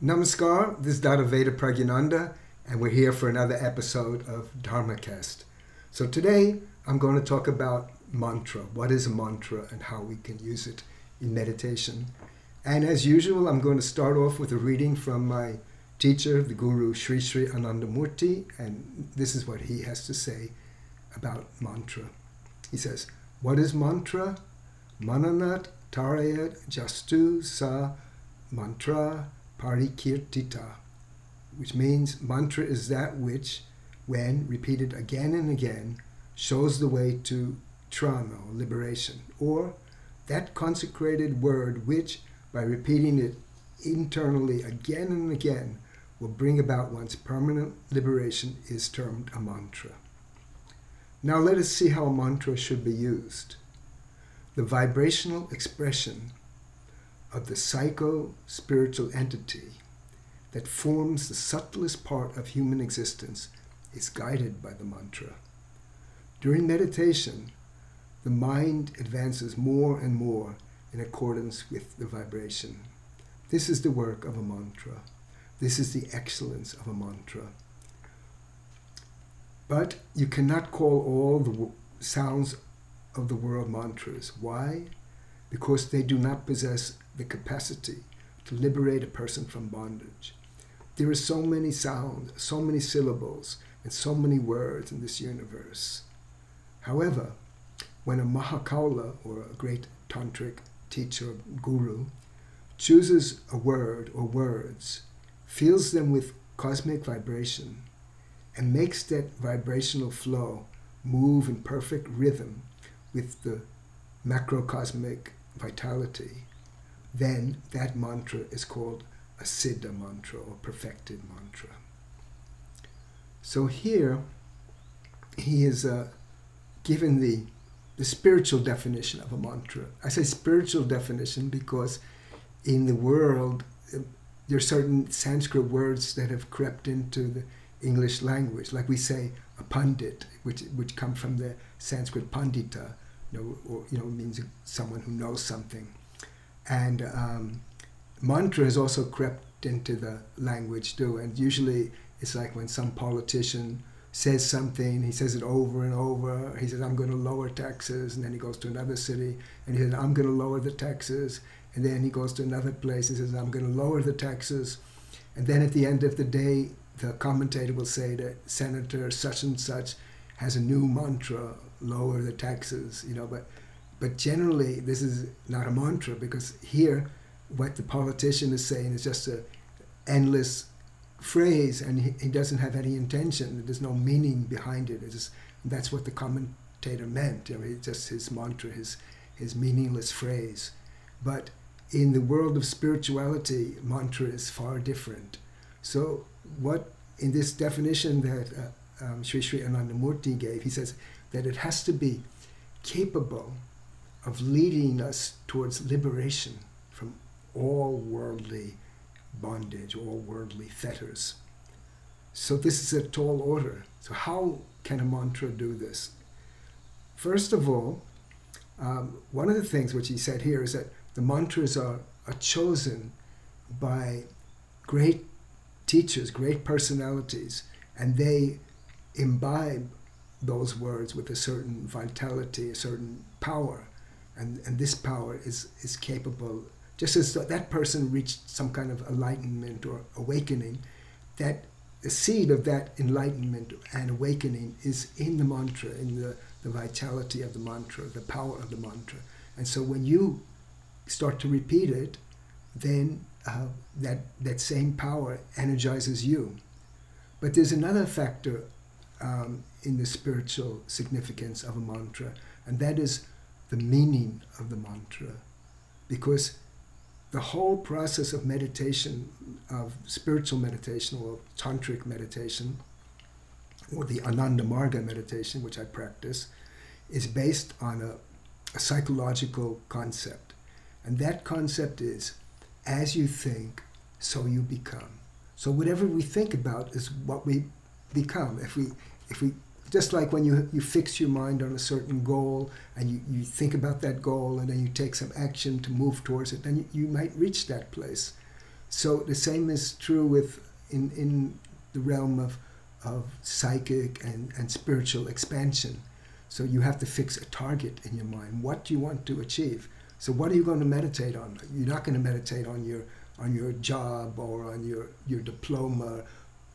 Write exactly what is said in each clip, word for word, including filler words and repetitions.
Namaskar, this is Dada Veda Pragyananda, and we're here for another episode of DharmaCast. So today, I'm going to talk about mantra. What is a mantra and how we can use it in meditation. And as usual, I'm going to start off with a reading from my teacher, the guru, Sri Sri Anandamurti, and this is what he has to say about mantra. He says, what is mantra? Mananat tarayat jastu sa mantra parikirtita, which means mantra is that which, when repeated again and again, shows the way to trana, liberation, or that consecrated word which, by repeating it internally again and again, will bring about one's permanent liberation, is termed a mantra. Now let us see how a mantra should be used. The vibrational expression of the psycho-spiritual entity that forms the subtlest part of human existence is guided by the mantra. During meditation, the mind advances more and more in accordance with the vibration. This is the work of a mantra. This is the excellence of a mantra. But you cannot call all the sounds of the world mantras. Why? Because they do not possess the capacity to liberate a person from bondage. There are so many sounds, so many syllables, and so many words in this universe. However, when a Mahakaula, or a great tantric teacher, guru, chooses a word or words, fills them with cosmic vibration, and makes that vibrational flow move in perfect rhythm with the macrocosmic vitality, then that mantra is called a siddha mantra, or perfected mantra. So here he is uh, given the, the spiritual definition of a mantra. I say spiritual definition because in the world there are certain Sanskrit words that have crept into the English language. Like we say a pandit, which, which come from the Sanskrit pandita, you know, or, you know, means someone who knows something. And um, mantra has also crept into the language too. And usually it's like when some politician says something, he says it over and over. He says, I'm going to lower taxes. And then he goes to another city and he says, I'm going to lower the taxes. And then he goes to another place and says, I'm going to lower the taxes. And then at the end of the day, the commentator will say that Senator such and such has a new mantra, lower the taxes, you know, but But generally, this is not a mantra, because here, what the politician is saying is just an endless phrase, and he, he doesn't have any intention. There's no meaning behind it. It's just, that's what the commentator meant. I mean, it's just his mantra, his, his meaningless phrase. But in the world of spirituality, mantra is far different. So what in this definition that uh, um, Sri Sri Anandamurti gave, he says that it has to be capable of leading us towards liberation from all worldly bondage, all worldly fetters. So this is a tall order. So how can a mantra do this? First of all, um, one of the things which he said here is that the mantras are, are chosen by great teachers, great personalities, and they imbibe those words with a certain vitality, a certain power. And, and this power is, is capable, just as that person reached some kind of enlightenment or awakening, that the seed of that enlightenment and awakening is in the mantra, in the, the vitality of the mantra, the power of the mantra. And so when you start to repeat it, then uh, that, that same power energizes you. But there's another factor um, in the spiritual significance of a mantra, and that is the meaning of the mantra. Because the whole process of meditation, of spiritual meditation or tantric meditation, or the ananda marga meditation, which I practice, is based on a, a psychological concept. And that concept is, as you think, so you become. So whatever we think about is what we become. If we, if we Just like when you, you fix your mind on a certain goal and you, you think about that goal and then you take some action to move towards it, then you, you might reach that place. So the same is true with in, in the realm of, of psychic and, and spiritual expansion. So you have to fix a target in your mind. What do you want to achieve? So what are you going to meditate on? You're not going to meditate on your on your job or on your, your diploma.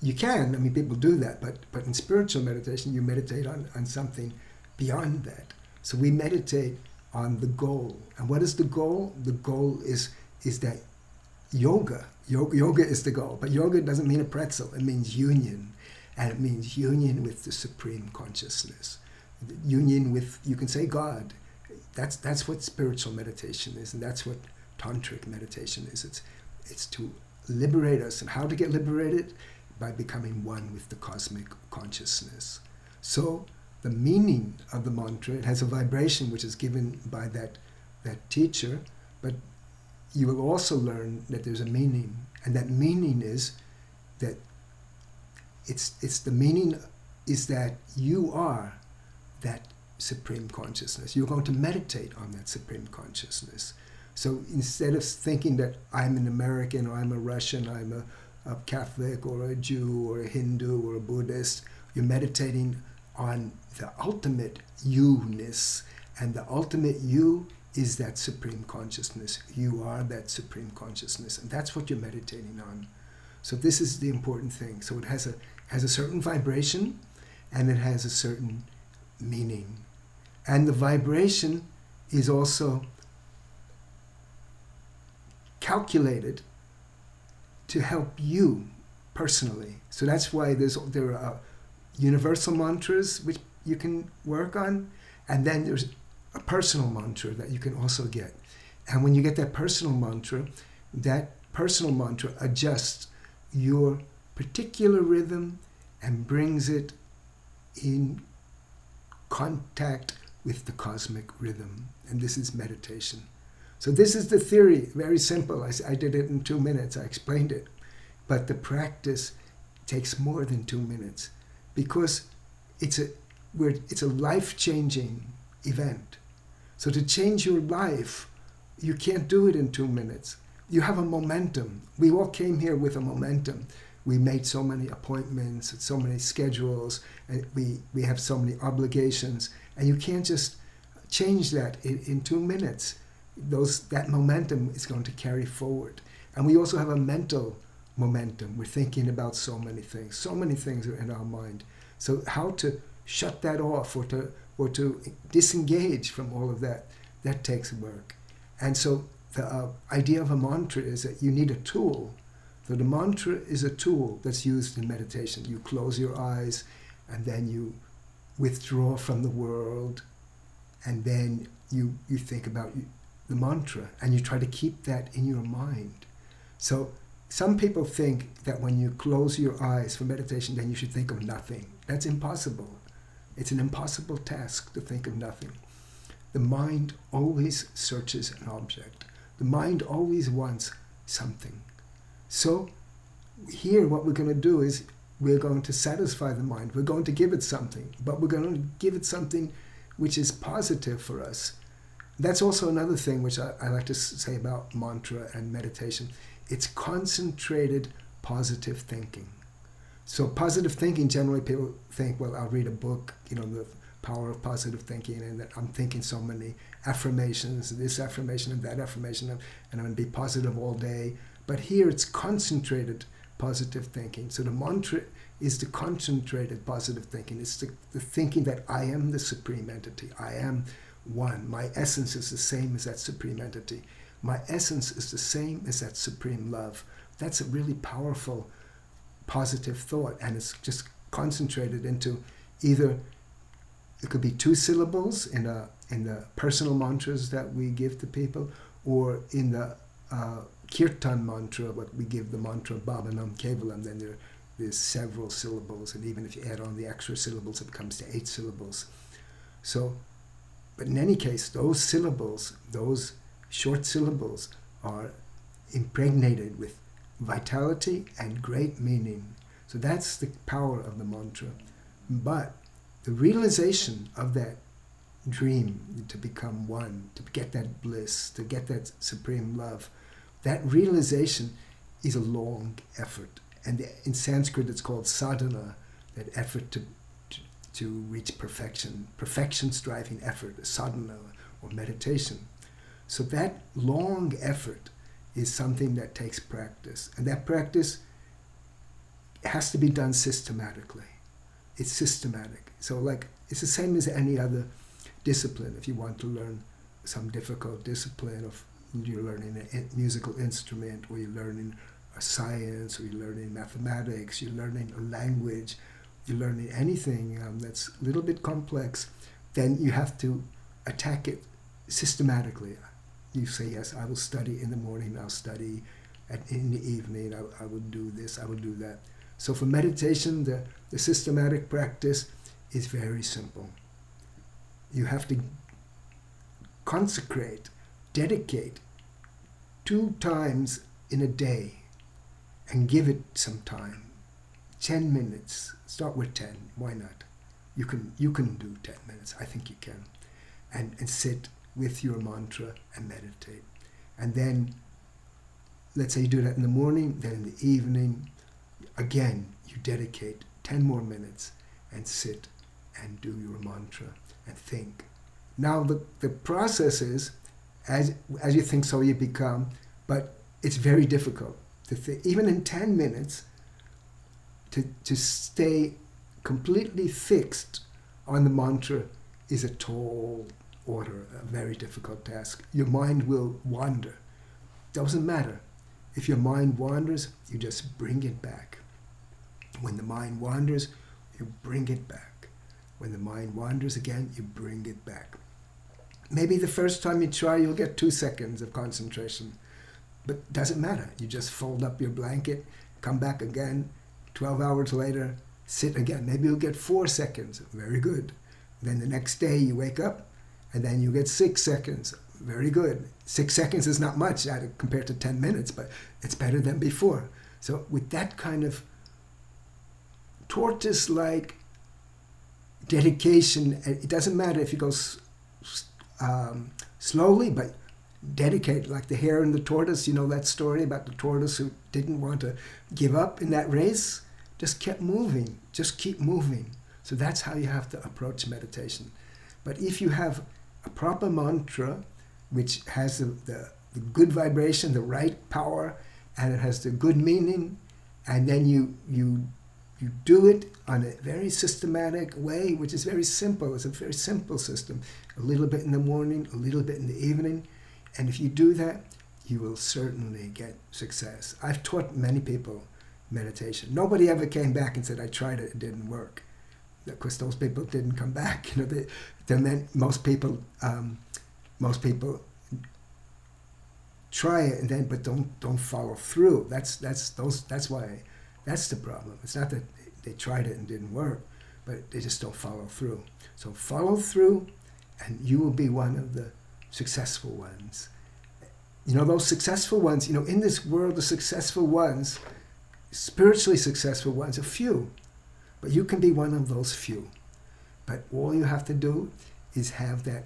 You can, I mean, people do that, but, but in spiritual meditation, you meditate on, on something beyond that. So we meditate on the goal. And what is the goal? The goal is is that yoga, yoga, yoga is the goal, but yoga doesn't mean a pretzel, it means union. And it means union with the supreme consciousness. Union with, you can say, God. That's that's what spiritual meditation is, and that's what tantric meditation is. It's it's to liberate us. And how to get liberated? By becoming one with the cosmic consciousness. So the meaning of the mantra, it has a vibration which is given by that that teacher, but you will also learn that there's a meaning, and that meaning is that it's it's the meaning is that you are that supreme consciousness. You're going to meditate on that supreme consciousness. So instead of thinking that I'm an American or I'm a Russian, I'm a, a Catholic or a Jew or a Hindu or a Buddhist, you're meditating on the ultimate you-ness. And the ultimate you is that supreme consciousness. You are that supreme consciousness. And that's what you're meditating on. So this is the important thing. So it has a has a certain vibration, and it has a certain meaning. And the vibration is also calculated to help you personally. So that's why there's there are universal mantras which you can work on, and then there's a personal mantra that you can also get. And when you get that personal mantra, that personal mantra adjusts your particular rhythm and brings it in contact with the cosmic rhythm. And this is meditation. So this is the theory, very simple. I, I did it in two minutes, I explained it. But the practice takes more than two minutes because it's a, we're, it's a life-changing event. So to change your life, you can't do it in two minutes. You have a momentum. We all came here with a momentum. We made so many appointments, and so many schedules, and we, we have so many obligations, and you can't just change that in, in two minutes. Those, that momentum is going to carry forward. And we also have a mental momentum. We're thinking about so many things. So many things are in our mind. So how to shut that off or to, or to disengage from all of that, that takes work. And so the uh, idea of a mantra is that you need a tool. So the mantra is a tool that's used in meditation. You close your eyes, and then you withdraw from the world, and then you, you think about the mantra, and you try to keep that in your mind. So some people think that when you close your eyes for meditation, then you should think of nothing. That's impossible. It's an impossible task to think of nothing. The mind always searches an object. The mind always wants something. So here what we're going to do is we're going to satisfy the mind. We're going to give it something, but we're going to give it something which is positive for us. That's also another thing which I, I like to say about mantra and meditation. It's concentrated positive thinking. So positive thinking, generally people think, well, I'll read a book, you know, the power of positive thinking, and that I'm thinking so many affirmations, this affirmation and that affirmation, and I'm going to be positive all day. But here it's concentrated positive thinking. So the mantra is the concentrated positive thinking. It's the, the thinking that I am the supreme entity. I am one. My essence is the same as that supreme entity. My essence is the same as that supreme love. That's a really powerful positive thought. And it's just concentrated into either, it could be two syllables in, a, in the personal mantras that we give to people, or in the uh, Kirtan mantra, what we give the mantra Baba Nam Kevalam, then there, there's several syllables, and even if you add on the extra syllables, it comes to eight syllables. So, but in any case, those syllables, those short syllables, are impregnated with vitality and great meaning. So that's the power of the mantra. But the realization of that dream to become one, to get that bliss, to get that supreme love, that realization is a long effort. And in Sanskrit, it's called sadhana, that effort to, to, to reach perfection, perfection striving effort, sadhana or meditation. So that long effort is something that takes practice. And that practice has to be done systematically. It's systematic. So like, it's the same as any other discipline. If you want to learn some difficult discipline, of you're learning a musical instrument, or you're learning a science, or you're learning mathematics, you're learning a language, you're learning anything um, that's a little bit complex, then you have to attack it systematically. You say, yes, I will study in the morning, I'll study at, in the evening, I, I will do this, I will do that. So for meditation, the, the systematic practice is very simple. You have to consecrate, dedicate two times in a day and give it some time. Ten minutes. Start with ten. Why not? You can you can do ten minutes. I think you can. And, and sit with your mantra and meditate. And then, let's say you do that in the morning, then in the evening, again, you dedicate ten more minutes and sit and do your mantra and think. Now, the, the process is, as as you think, so you become, but it's very difficult to think, even in ten minutes, to to stay completely fixed on the mantra is a tall order, a very difficult task. Your mind will wander. Doesn't matter. If your mind wanders, you just bring it back. When the mind wanders, you bring it back. When the mind wanders again, you bring it back. Maybe the first time you try, you'll get two seconds of concentration. But doesn't matter. You just fold up your blanket, come back again, twelve hours later, sit again. Maybe you'll get four seconds. Very good. Then the next day you wake up, and then you get six seconds. Very good. Six seconds is not much compared to ten minutes, but it's better than before. So with that kind of tortoise-like dedication, it doesn't matter if you go Um, slowly, but dedicate, like the hare and the tortoise. You know that story about the tortoise who didn't want to give up in that race? Just kept moving, just keep moving. So that's how you have to approach meditation. But if you have a proper mantra, which has the, the, the good vibration, the right power, and it has the good meaning, and then you, you, you do it on a very systematic way, which is very simple. It's a very simple system. A little bit in the morning, a little bit in the evening. And if you do that, you will certainly get success. I've taught many people meditation. Nobody ever came back and said, I tried it, it didn't work. Of course, those people didn't come back. You know, they, they meant most people, um, most people try it and then, but don't don't follow through. That's that's those. That's why. That's the problem. It's not that they tried it and didn't work, but they just don't follow through. So follow through, and you will be one of the successful ones. You know, those successful ones, you know, in this world, the successful ones, spiritually successful ones, are few. But you can be one of those few. But all you have to do is have that,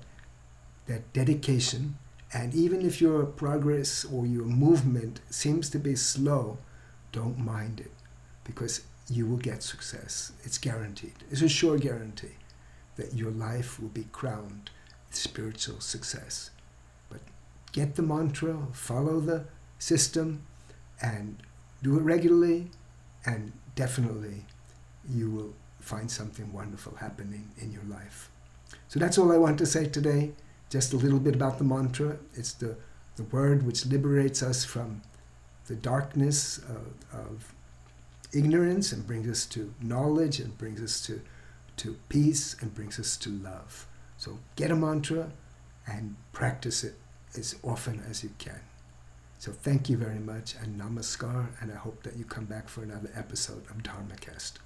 that dedication. And even if your progress or your movement seems to be slow, don't mind it, because you will get success. It's guaranteed. It's a sure guarantee that your life will be crowned with spiritual success. But get the mantra, follow the system, and do it regularly, and definitely you will find something wonderful happening in your life. So that's all I want to say today. Just a little bit about the mantra. It's the, the word which liberates us from the darkness of, of ignorance and brings us to knowledge and brings us to, to peace and brings us to love. So get a mantra and practice it as often as you can. So thank you very much, and namaskar, and I hope that you come back for another episode of DharmaCast.